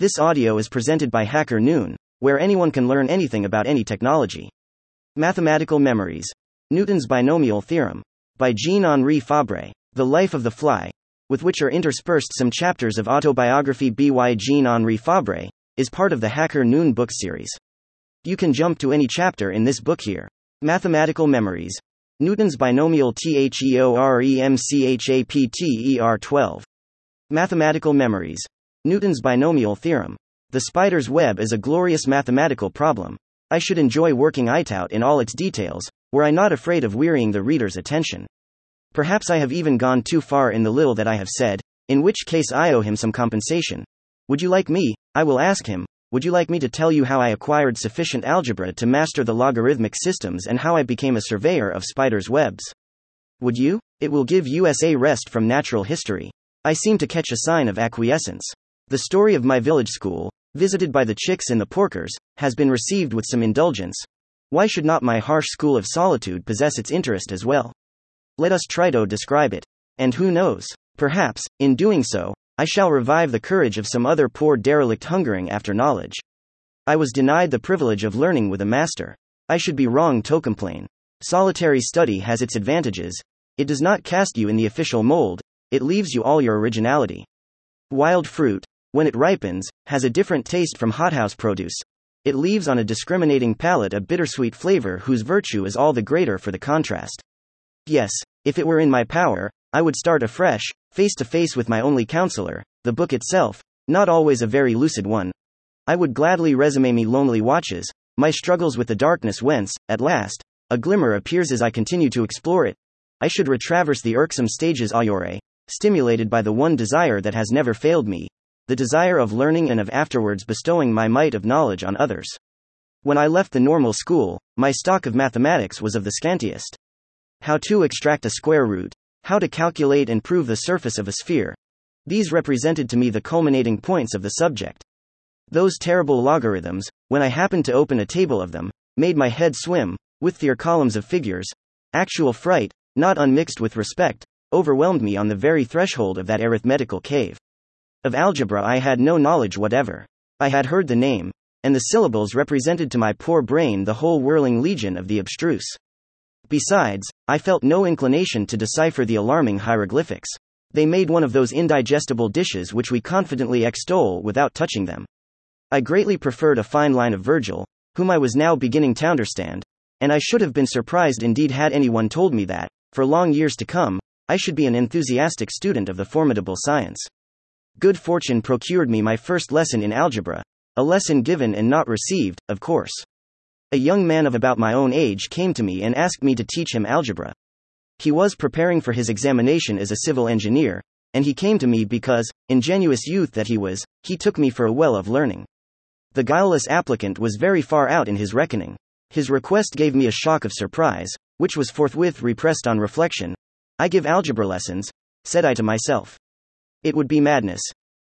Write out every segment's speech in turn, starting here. This audio is presented by Hacker Noon, where anyone can learn anything about any technology. Mathematical Memories. Newton's Binomial Theorem. By Jean-Henri Fabre. The Life of the Fly, with which are interspersed some chapters of autobiography by Jean-Henri Fabre, is part of the Hacker Noon book series. You can jump to any chapter in this book here. Mathematical Memories. Newton's Binomial Theorem 12. Mathematical Memories. Newton's Binomial Theorem. The spider's web is a glorious mathematical problem. I should enjoy working it out in all its details, were I not afraid of wearying the reader's attention. Perhaps I have even gone too far in the little that I have said, in which case I owe him some compensation. Would you like me, I will ask him, would you like me to tell you how I acquired sufficient algebra to master the logarithmic systems and how I became a surveyor of spiders' webs? Would you? It will give us a rest from natural history. I seem to catch a sign of acquiescence. The story of my village school, visited by the chicks and the porkers, has been received with some indulgence. Why should not my harsh school of solitude possess its interest as well? Let us try to describe it. And who knows? Perhaps, in doing so, I shall revive the courage of some other poor derelict hungering after knowledge. I was denied the privilege of learning with a master. I should be wrong to complain. Solitary study has its advantages. It does not cast you in the official mold, it leaves you all your originality. Wild fruit, when it ripens, has a different taste from hothouse produce. It leaves on a discriminating palate a bittersweet flavor whose virtue is all the greater for the contrast. Yes, if it were in my power, I would start afresh, face to face with my only counselor, the book itself, not always a very lucid one. I would gladly resume my lonely watches, my struggles with the darkness whence, at last, a glimmer appears as I continue to explore it. I should retraverse the irksome stages aure, stimulated by the one desire that has never failed me, the desire of learning and of afterwards bestowing my might of knowledge on others. When I left the normal school, my stock of mathematics was of the scantiest. How to extract a square root, how to calculate and prove the surface of a sphere. These represented to me the culminating points of the subject. Those terrible logarithms, when I happened to open a table of them, made my head swim, with their columns of figures. Actual fright, not unmixed with respect, overwhelmed me on the very threshold of that arithmetical cave. Of algebra I had no knowledge whatever. I had heard the name, and the syllables represented to my poor brain the whole whirling legion of the abstruse. Besides, I felt no inclination to decipher the alarming hieroglyphics. They made one of those indigestible dishes which we confidently extol without touching them. I greatly preferred a fine line of Virgil, whom I was now beginning to understand, and I should have been surprised indeed had anyone told me that, for long years to come, I should be an enthusiastic student of the formidable science. Good fortune procured me my first lesson in algebra, a lesson given and not received, of course. A young man of about my own age came to me and asked me to teach him algebra. He was preparing for his examination as a civil engineer, and he came to me because, ingenuous youth that he was, he took me for a well of learning. The guileless applicant was very far out in his reckoning. His request gave me a shock of surprise, which was forthwith repressed on reflection. "I give algebra lessons," said I to myself. It would be madness.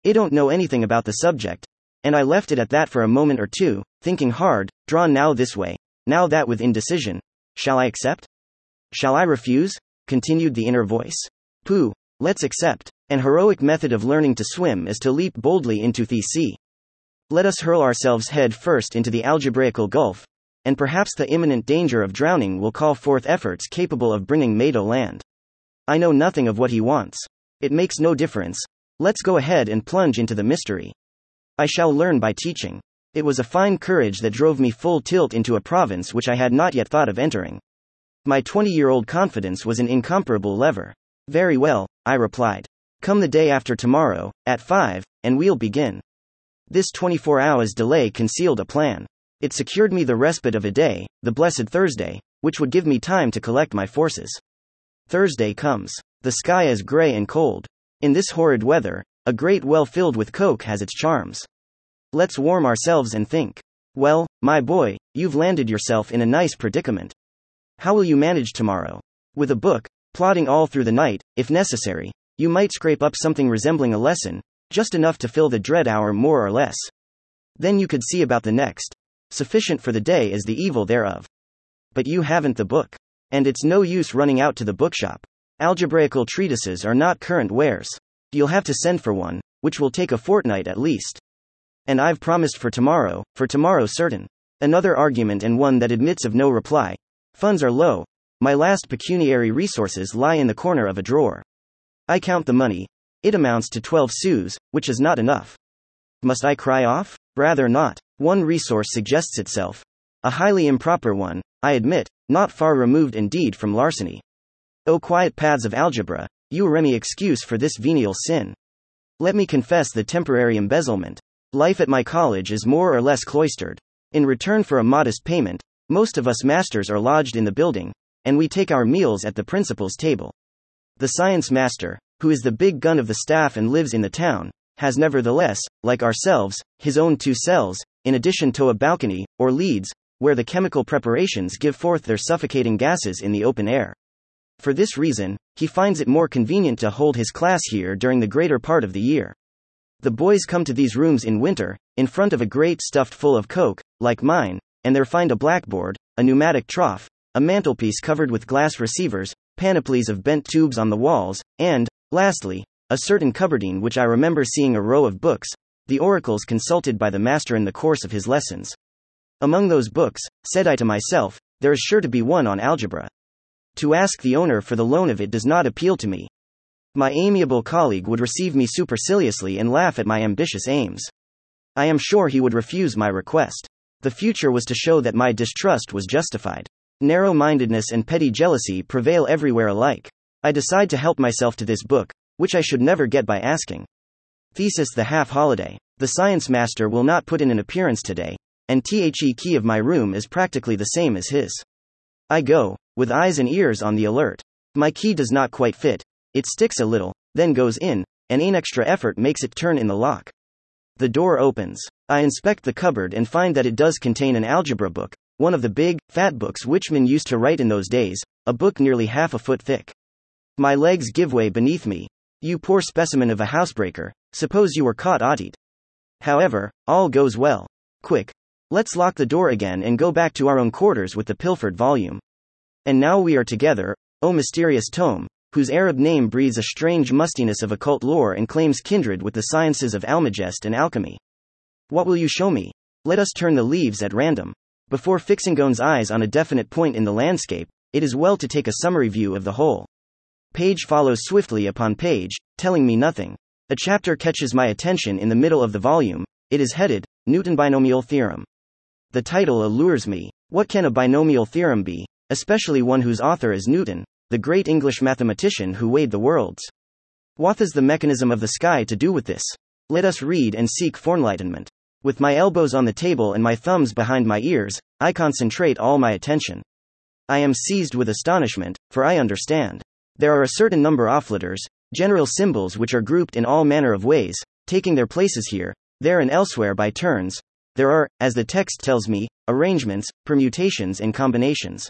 I don't know anything about the subject, and I left it at that for a moment or two, thinking hard, drawn now this way, now that with indecision. Shall I accept? Shall I refuse? Continued the inner voice. Pooh, let's accept. An heroic method of learning to swim is to leap boldly into the sea. Let us hurl ourselves head first into the algebraical gulf, and perhaps the imminent danger of drowning will call forth efforts capable of bringing me to land. I know nothing of what he wants. It makes no difference. Let's go ahead and plunge into the mystery. I shall learn by teaching. It was a fine courage that drove me full tilt into a province which I had not yet thought of entering. My 20-year-old confidence was an incomparable lever. Very well, I replied. Come the day after tomorrow, at 5, and we'll begin. This 24 hours delay concealed a plan. It secured me the respite of a day, the blessed Thursday, which would give me time to collect my forces. Thursday comes. The sky is gray and cold. In this horrid weather, a great well filled with coke has its charms. Let's warm ourselves and think. Well, my boy, you've landed yourself in a nice predicament. How will you manage tomorrow? With a book, plodding all through the night, if necessary, you might scrape up something resembling a lesson, just enough to fill the dread hour more or less. Then you could see about the next. Sufficient for the day is the evil thereof. But you haven't the book. And it's no use running out to the bookshop. Algebraical treatises are not current wares. You'll have to send for one, which will take a fortnight at least. And I've promised for tomorrow certain. Another argument, and one that admits of no reply. Funds are low. My last pecuniary resources lie in the corner of a drawer. I count the money. It amounts to 12 sous, which is not enough. Must I cry off? Rather not. One resource suggests itself. A highly improper one, I admit, not far removed indeed from larceny. O quiet paths of algebra, you are any excuse for this venial sin. Let me confess the temporary embezzlement. Life at my college is more or less cloistered. In return for a modest payment, most of us masters are lodged in the building, and we take our meals at the principal's table. The science master, who is the big gun of the staff and lives in the town, has nevertheless, like ourselves, his own 2 cells, in addition to a balcony, or leads, where the chemical preparations give forth their suffocating gases in the open air. For this reason, he finds it more convenient to hold his class here during the greater part of the year. The boys come to these rooms in winter, in front of a grate stuffed full of coke, like mine, and there find a blackboard, a pneumatic trough, a mantelpiece covered with glass receivers, panoplies of bent tubes on the walls, and, lastly, a certain cupboard in which I remember seeing a row of books, the oracles consulted by the master in the course of his lessons. Among those books, said I to myself, there is sure to be one on algebra. To ask the owner for the loan of it does not appeal to me. My amiable colleague would receive me superciliously and laugh at my ambitious aims. I am sure he would refuse my request. The future was to show that my distrust was justified. Narrow-mindedness and petty jealousy prevail everywhere alike. I decide to help myself to this book, which I should never get by asking. Thesis the half holiday. The science master will not put in an appearance today, and the key of my room is practically the same as his. I go, with eyes and ears on the alert. My key does not quite fit. It sticks a little, then goes in, and an extra effort makes it turn in the lock. The door opens. I inspect the cupboard and find that it does contain an algebra book, one of the big, fat books which men used to write in those days, a book nearly half a foot thick. My legs give way beneath me. You poor specimen of a housebreaker, suppose you were caught out-eat. However, all goes well. Quick. Let's lock the door again and go back to our own quarters with the pilfered volume. And now we are together, O mysterious tome, whose Arab name breathes a strange mustiness of occult lore and claims kindred with the sciences of Almagest and alchemy. What will you show me? Let us turn the leaves at random. Before fixing one's eyes on a definite point in the landscape, it is well to take a summary view of the whole. Page follows swiftly upon page, telling me nothing. A chapter catches my attention in the middle of the volume. It is headed, Newton's Binomial Theorem. The title allures me. What can a binomial theorem be, especially one whose author is Newton, the great English mathematician who weighed the worlds? What is the mechanism of the sky to do with this? Let us read and seek for enlightenment. With my elbows on the table and my thumbs behind my ears, I concentrate all my attention. I am seized with astonishment, for I understand. There are a certain number of letters, general symbols which are grouped in all manner of ways, taking their places here, there and elsewhere by turns. There are, as the text tells me, arrangements, permutations and combinations.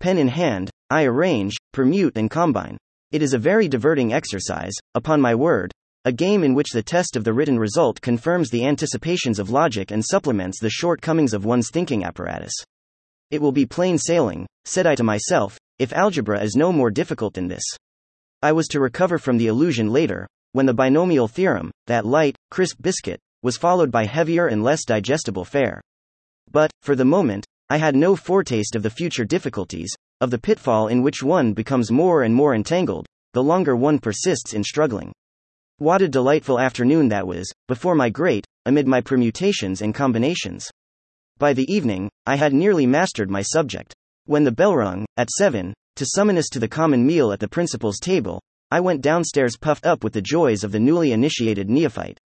Pen in hand, I arrange, permute and combine. It is a very diverting exercise, upon my word. A game in which the test of the written result confirms the anticipations of logic and supplements the shortcomings of one's thinking apparatus. It will be plain sailing, said I to myself, if algebra is no more difficult than this. I was to recover from the illusion later, when the binomial theorem, that light, crisp biscuit, was followed by heavier and less digestible fare. But, for the moment, I had no foretaste of the future difficulties, of the pitfall in which one becomes more and more entangled, the longer one persists in struggling. What a delightful afternoon that was, before my grate, amid my permutations and combinations. By the evening, I had nearly mastered my subject. When the bell rung, at 7, to summon us to the common meal at the principal's table, I went downstairs puffed up with the joys of the newly initiated neophyte.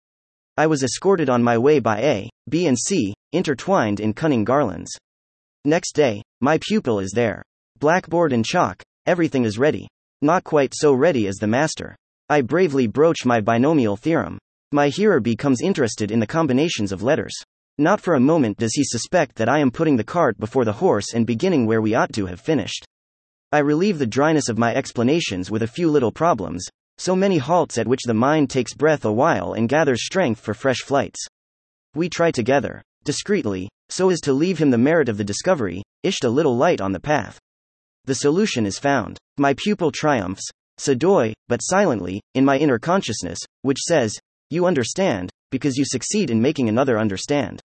I was escorted on my way by A, B and C, intertwined in cunning garlands. Next day, my pupil is there. Blackboard and chalk, everything is ready. Not quite so ready as the master. I bravely broach my binomial theorem. My hearer becomes interested in the combinations of letters. Not for a moment does he suspect that I am putting the cart before the horse and beginning where we ought to have finished. I relieve the dryness of my explanations with a few little problems, so many halts at which the mind takes breath a while and gathers strength for fresh flights. We try together, discreetly, so as to leave him the merit of the discovery, ished a little light on the path. The solution is found. My pupil triumphs. Sadoi, but silently, in my inner consciousness, which says, "You understand, because you succeed in making another understand.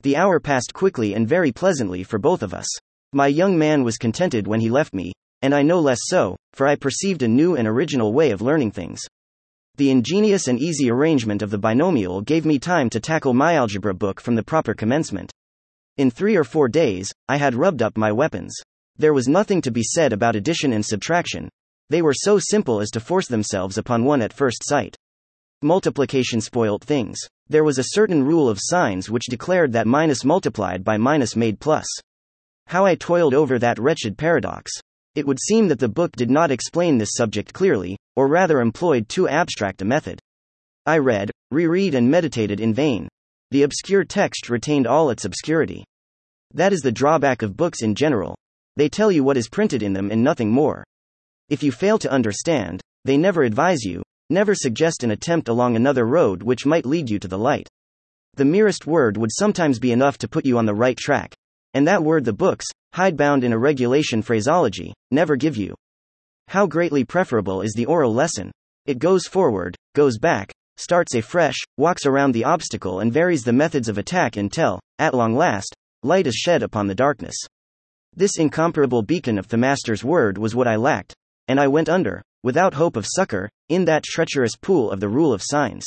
The hour passed quickly and very pleasantly for both of us. My young man was contented when he left me, and I no less so, for I perceived a new and original way of learning things. The ingenious and easy arrangement of the binomial gave me time to tackle my algebra book from the proper commencement. In 3 or 4 days, I had rubbed up my weapons. There was nothing to be said about addition and subtraction. They were so simple as to force themselves upon one at first sight. Multiplication spoilt things. There was a certain rule of signs which declared that minus multiplied by minus made plus. How I toiled over that wretched paradox. It would seem that the book did not explain this subject clearly, or rather employed too abstract a method. I read, reread, and meditated in vain. The obscure text retained all its obscurity. That is the drawback of books in general. They tell you what is printed in them and nothing more. If you fail to understand, they never advise you, never suggest an attempt along another road which might lead you to the light. The merest word would sometimes be enough to put you on the right track, and that word the books, hidebound in a regulation phraseology, never give you. How greatly preferable is the oral lesson. It goes forward, goes back, starts afresh, walks around the obstacle and varies the methods of attack until, at long last, light is shed upon the darkness. This incomparable beacon of the master's word was what I lacked, and I went under, without hope of succor, in that treacherous pool of the rule of signs.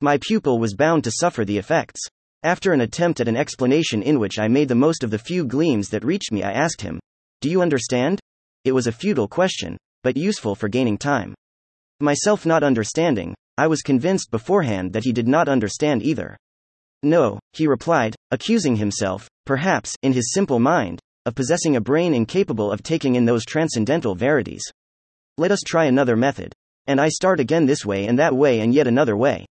My pupil was bound to suffer the effects. After an attempt at an explanation in which I made the most of the few gleams that reached me, I asked him, "Do you understand?" It was a futile question, but useful for gaining time. Myself not understanding, I was convinced beforehand that he did not understand either. "No," he replied, accusing himself, perhaps, in his simple mind, of possessing a brain incapable of taking in those transcendental verities. "Let us try another method." And I start again this way and that way and yet another way.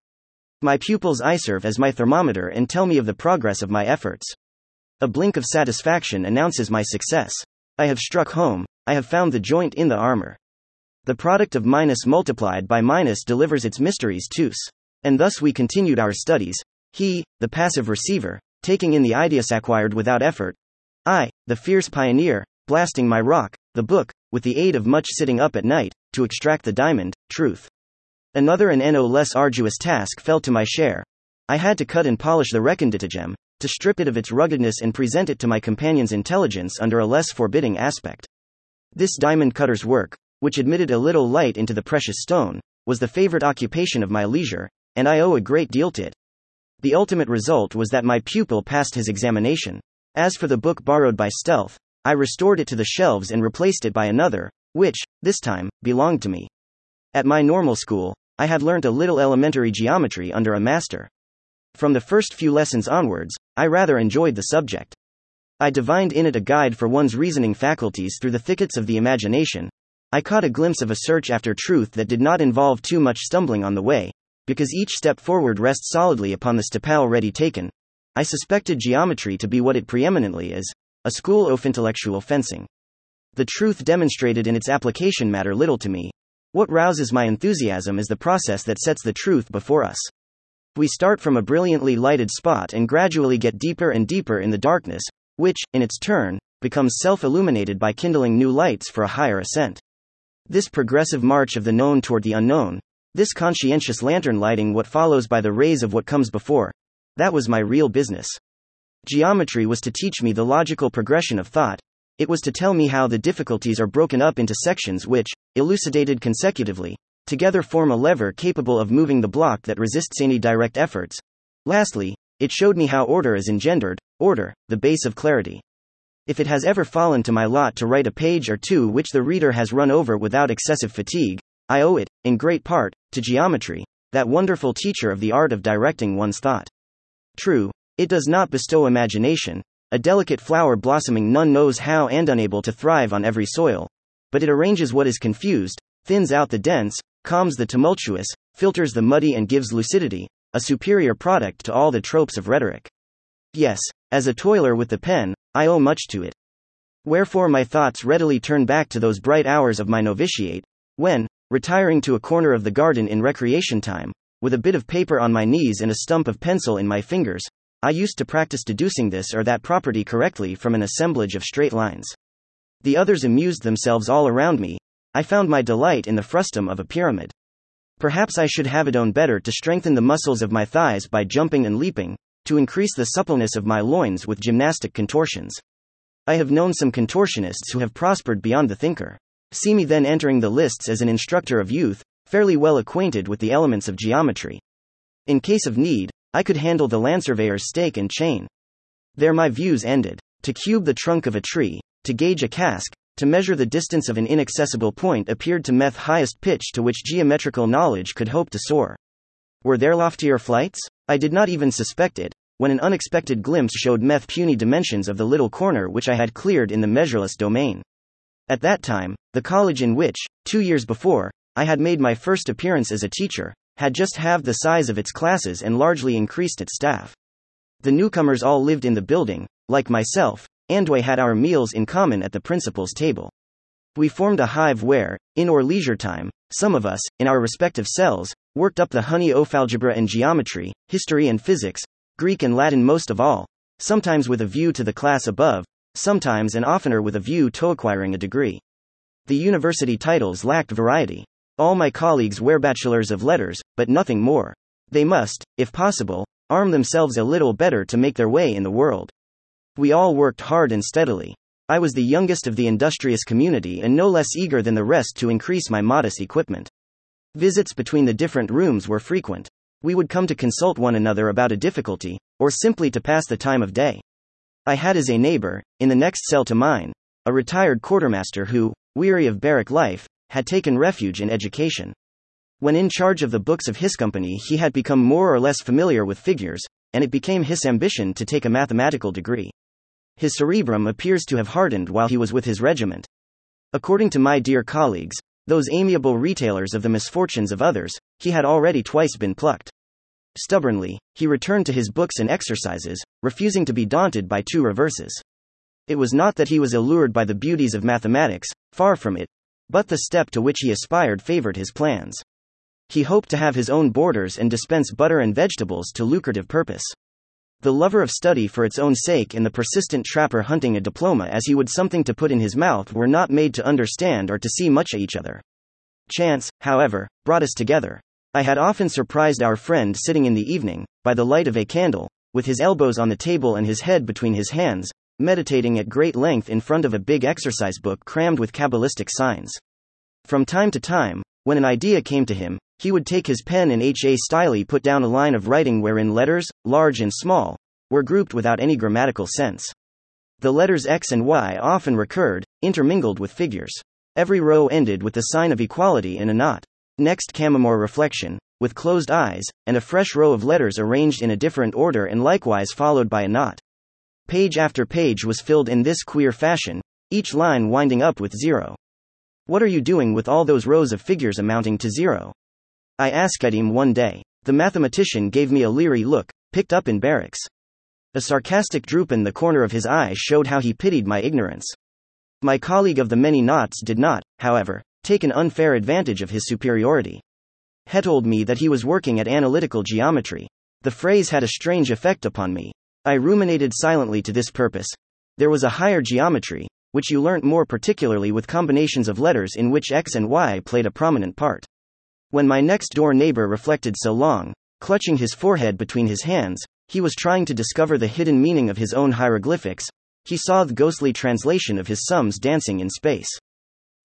My pupils I serve as my thermometer and tell me of the progress of my efforts. A blink of satisfaction announces my success. I have struck home, I have found the joint in the armor. The product of minus multiplied by minus delivers its mysteries to us. And thus we continued our studies, he, the passive receiver, taking in the ideas acquired without effort, I, the fierce pioneer, blasting my rock, the book, with the aid of much sitting up at night, to extract the diamond, truth. Another and no less arduous task fell to my share. I had to cut and polish the reconditogem, to strip it of its ruggedness and present it to my companion's intelligence under a less forbidding aspect. This diamond cutter's work, which admitted a little light into the precious stone, was the favorite occupation of my leisure, and I owe a great deal to it. The ultimate result was that my pupil passed his examination. As for the book borrowed by stealth, I restored it to the shelves and replaced it by another, which, this time, belonged to me. At my normal school, I had learnt a little elementary geometry under a master. From the first few lessons onwards, I rather enjoyed the subject. I divined in it a guide for one's reasoning faculties through the thickets of the imagination. I caught a glimpse of a search after truth that did not involve too much stumbling on the way, because each step forward rests solidly upon the step already taken. I suspected geometry to be what it preeminently is, a school of intellectual fencing. The truth demonstrated in its application matter little to me. What rouses my enthusiasm is the process that sets the truth before us. We start from a brilliantly lighted spot and gradually get deeper and deeper in the darkness, which, in its turn, becomes self-illuminated by kindling new lights for a higher ascent. This progressive march of the known toward the unknown, this conscientious lantern lighting what follows by the rays of what comes before, that was my real business. Geometry was to teach me the logical progression of thought. It was to tell me how the difficulties are broken up into sections which, elucidated consecutively, together form a lever capable of moving the block that resists any direct efforts. Lastly, it showed me how order is engendered, order, the base of clarity. If it has ever fallen to my lot to write a page or two which the reader has run over without excessive fatigue, I owe it, in great part, to geometry, that wonderful teacher of the art of directing one's thought. True, it does not bestow imagination, a delicate flower blossoming none knows how and unable to thrive on every soil, but it arranges what is confused, thins out the dense, calms the tumultuous, filters the muddy and gives lucidity, a superior product to all the tropes of rhetoric. Yes, as a toiler with the pen, I owe much to it. Wherefore my thoughts readily turn back to those bright hours of my novitiate, when, retiring to a corner of the garden in recreation time, with a bit of paper on my knees and a stump of pencil in my fingers, I used to practice deducing this or that property correctly from an assemblage of straight lines. The others amused themselves all around me. I found my delight in the frustum of a pyramid. Perhaps I should have it on better to strengthen the muscles of my thighs by jumping and leaping, to increase the suppleness of my loins with gymnastic contortions. I have known some contortionists who have prospered beyond the thinker. See me then entering the lists as an instructor of youth, fairly well acquainted with the elements of geometry. In case of need, I could handle the landsurveyor's stake and chain. There my views ended. To cube the trunk of a tree, to gauge a cask, to measure the distance of an inaccessible point appeared to meth highest pitch to which geometrical knowledge could hope to soar. Were there loftier flights? I did not even suspect it, when an unexpected glimpse showed meth puny dimensions of the little corner which I had cleared in the measureless domain. At that time, the college in which, 2 years before, I had made my first appearance as a teacher, had just halved the size of its classes and largely increased its staff. The newcomers all lived in the building, like myself, and we had our meals in common at the principal's table. We formed a hive where, in our leisure time, some of us, in our respective cells, worked up the honey of algebra and geometry, history and physics, Greek and Latin most of all, sometimes with a view to the class above, sometimes and oftener with a view to acquiring a degree. The university titles lacked variety. All my colleagues were bachelors of letters, but nothing more. They must, if possible, arm themselves a little better to make their way in the world. We all worked hard and steadily. I was the youngest of the industrious community and no less eager than the rest to increase my modest equipment. Visits between the different rooms were frequent. We would come to consult one another about a difficulty, or simply to pass the time of day. I had as a neighbor, in the next cell to mine, a retired quartermaster who, weary of barrack life, had taken refuge in education. When in charge of the books of his company, he had become more or less familiar with figures, and it became his ambition to take a mathematical degree. His cerebrum appears to have hardened while he was with his regiment. According to my dear colleagues, those amiable retailers of the misfortunes of others, he had already twice been plucked. Stubbornly, he returned to his books and exercises, refusing to be daunted by two reverses. It was not that he was allured by the beauties of mathematics, far from it, but the step to which he aspired favored his plans. He hoped to have his own borders and dispense butter and vegetables to lucrative purpose. The lover of study for its own sake and the persistent trapper hunting a diploma as he would something to put in his mouth were not made to understand or to see much of each other. Chance, however, brought us together. I had often surprised our friend sitting in the evening, by the light of a candle, with his elbows on the table and his head between his hands, meditating at great length in front of a big exercise book crammed with Kabbalistic signs. From time to time, when an idea came to him, he would take his pen and H.A. Stiley put down a line of writing wherein letters, large and small, were grouped without any grammatical sense. The letters X and Y often recurred, intermingled with figures. Every row ended with the sign of equality and a knot. Next came a more reflection, with closed eyes, and a fresh row of letters arranged in a different order and likewise followed by a knot. Page after page was filled in this queer fashion, each line winding up with zero. What are you doing with all those rows of figures amounting to zero? I asked at him one day. The mathematician gave me a leery look, picked up in barracks. A sarcastic droop in the corner of his eye showed how he pitied my ignorance. My colleague of the many knots did not, however, take an unfair advantage of his superiority. He told me that he was working at analytical geometry. The phrase had a strange effect upon me. I ruminated silently to this purpose. There was a higher geometry, which you learnt more particularly with combinations of letters in which X and Y played a prominent part. When my next-door neighbor reflected so long, clutching his forehead between his hands, he was trying to discover the hidden meaning of his own hieroglyphics. He saw the ghostly translation of his sums dancing in space.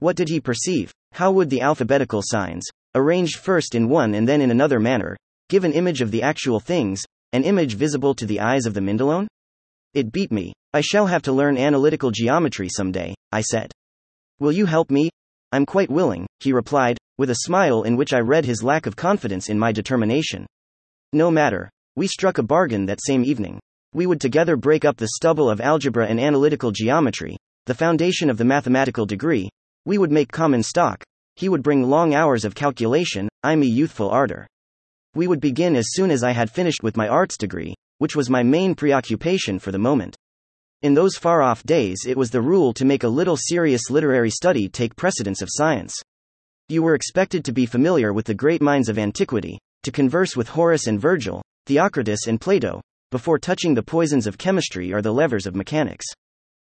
What did he perceive? How would the alphabetical signs, arranged first in one and then in another manner, give an image of the actual things, an image visible to the eyes of the Mindalone? It beat me. I shall have to learn analytical geometry someday, I said. Will you help me? I'm quite willing, he replied, with a smile in which I read his lack of confidence in my determination. No matter. We struck a bargain that same evening. We would together break up the stubble of algebra and analytical geometry, the foundation of the mathematical degree. We would make common stock. He would bring long hours of calculation, I me youthful ardor. We would begin as soon as I had finished with my arts degree, which was my main preoccupation for the moment. In those far-off days, it was the rule to make a little serious literary study take precedence of science. You were expected to be familiar with the great minds of antiquity, to converse with Horace and Virgil, Theocritus and Plato, before touching the poisons of chemistry or the levers of mechanics.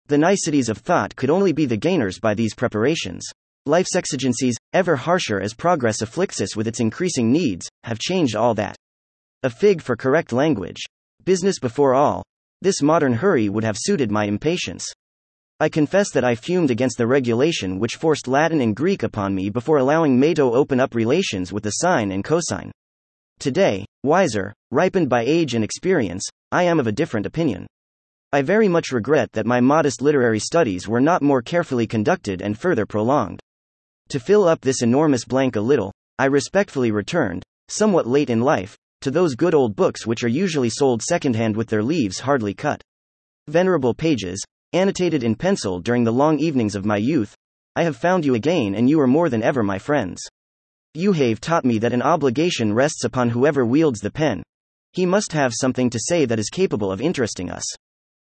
The niceties of thought could only be the gainers by these preparations. Life's exigencies, ever harsher as progress afflicts us with its increasing needs, have changed all that. A fig for correct language. Business before all. This modern hurry would have suited my impatience. I confess that I fumed against the regulation which forced Latin and Greek upon me before allowing me to open up relations with the sine and cosine. Today, wiser, ripened by age and experience, I am of a different opinion. I very much regret that my modest literary studies were not more carefully conducted and further prolonged. To fill up this enormous blank a little, I respectfully returned, somewhat late in life, to those good old books which are usually sold secondhand with their leaves hardly cut. Venerable pages, annotated in pencil during the long evenings of my youth, I have found you again, and you are more than ever my friends. You have taught me that an obligation rests upon whoever wields the pen. He must have something to say that is capable of interesting us.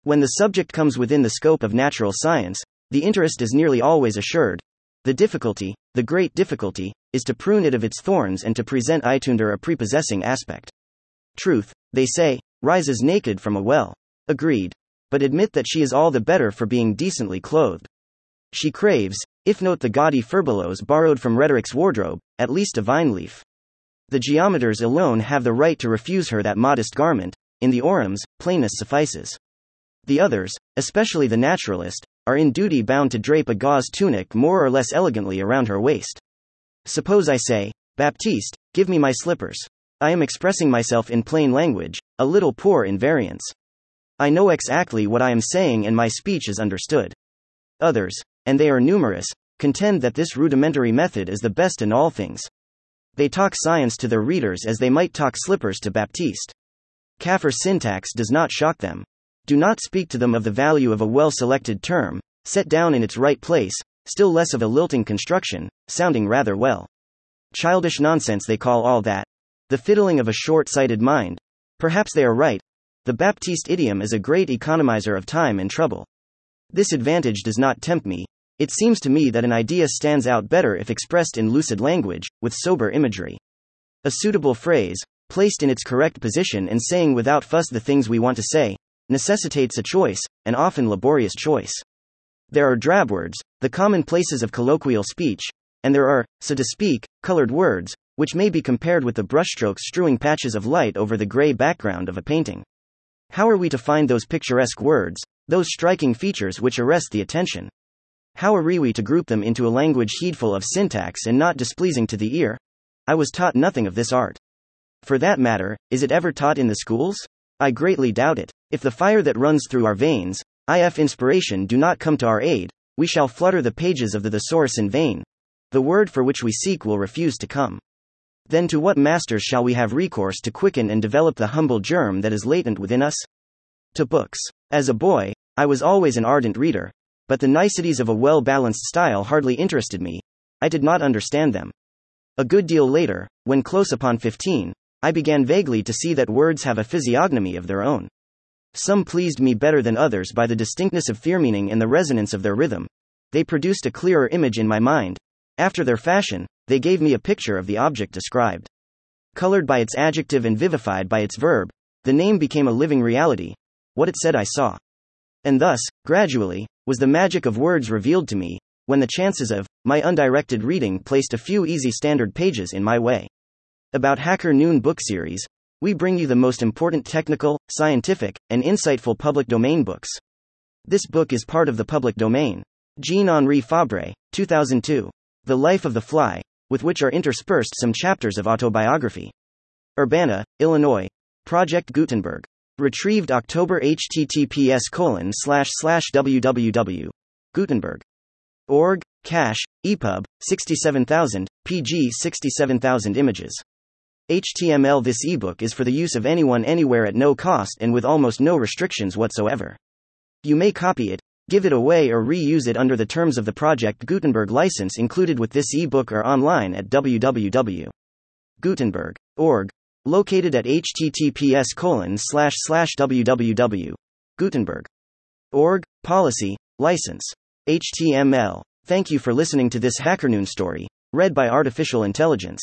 When the subject comes within the scope of natural science, the interest is nearly always assured. The difficulty, the great difficulty, is to prune it of its thorns and to present it under a prepossessing aspect. Truth, they say, rises naked from a well. Agreed. But admit that she is all the better for being decently clothed. She craves, if not the gaudy furbelows borrowed from rhetoric's wardrobe, at least a vine leaf. The geometers alone have the right to refuse her that modest garment. In the orams, plainness suffices. The others, especially the naturalist, are in duty bound to drape a gauze tunic more or less elegantly around her waist. Suppose I say, Baptiste, give me my slippers. I am expressing myself in plain language, a little poor in variants. I know exactly what I am saying and my speech is understood. Others, and they are numerous, contend that this rudimentary method is the best in all things. They talk science to their readers as they might talk slippers to Baptiste. Kaffir syntax does not shock them. Do not speak to them of the value of a well-selected term, set down in its right place, still less of a lilting construction, sounding rather well. Childish nonsense they call all that. The fiddling of a short-sighted mind. Perhaps they are right. The Baptiste idiom is a great economizer of time and trouble. This advantage does not tempt me. It seems to me that an idea stands out better if expressed in lucid language, with sober imagery. A suitable phrase, placed in its correct position and saying without fuss the things we want to say, necessitates a choice, an often laborious choice. There are drab words, the commonplaces of colloquial speech, and there are, so to speak, colored words, which may be compared with the brushstrokes strewing patches of light over the gray background of a painting. How are we to find those picturesque words, those striking features which arrest the attention? How are we to group them into a language heedful of syntax and not displeasing to the ear? I was taught nothing of this art. For that matter, is it ever taught in the schools? I greatly doubt it. If the fire that runs through our veins, if inspiration do not come to our aid, we shall flutter the pages of the thesaurus in vain. The word for which we seek will refuse to come. Then to what masters shall we have recourse to quicken and develop the humble germ that is latent within us? To books. As a boy, I was always an ardent reader, but the niceties of a well-balanced style hardly interested me. I did not understand them. A good deal later, when close upon 15, I began vaguely to see that words have a physiognomy of their own. Some pleased me better than others by the distinctness of their meaning and the resonance of their rhythm. They produced a clearer image in my mind. After their fashion, they gave me a picture of the object described. Colored by its adjective and vivified by its verb, the name became a living reality, what it said I saw. And thus, gradually, was the magic of words revealed to me, when the chances of my undirected reading placed a few easy standard pages in my way. About Hacker Noon book series, we bring you the most important technical, scientific, and insightful public domain books. This book is part of the public domain. Jean-Henri Fabre, 2002. The Life of the Fly, with which are interspersed some chapters of autobiography. Urbana, Illinois. Project Gutenberg. Retrieved October https://www.gutenberg.org, cache, EPUB, 67,000, PG 67,000 images. HTML. This ebook is for the use of anyone anywhere at no cost and with almost no restrictions whatsoever. You may copy it, give it away or reuse it under the terms of the Project Gutenberg license included with this ebook or online at www.gutenberg.org, located at https://www.gutenberg.org, policy, license, HTML. Thank you for listening to this Hacker Noon story, read by Artificial Intelligence.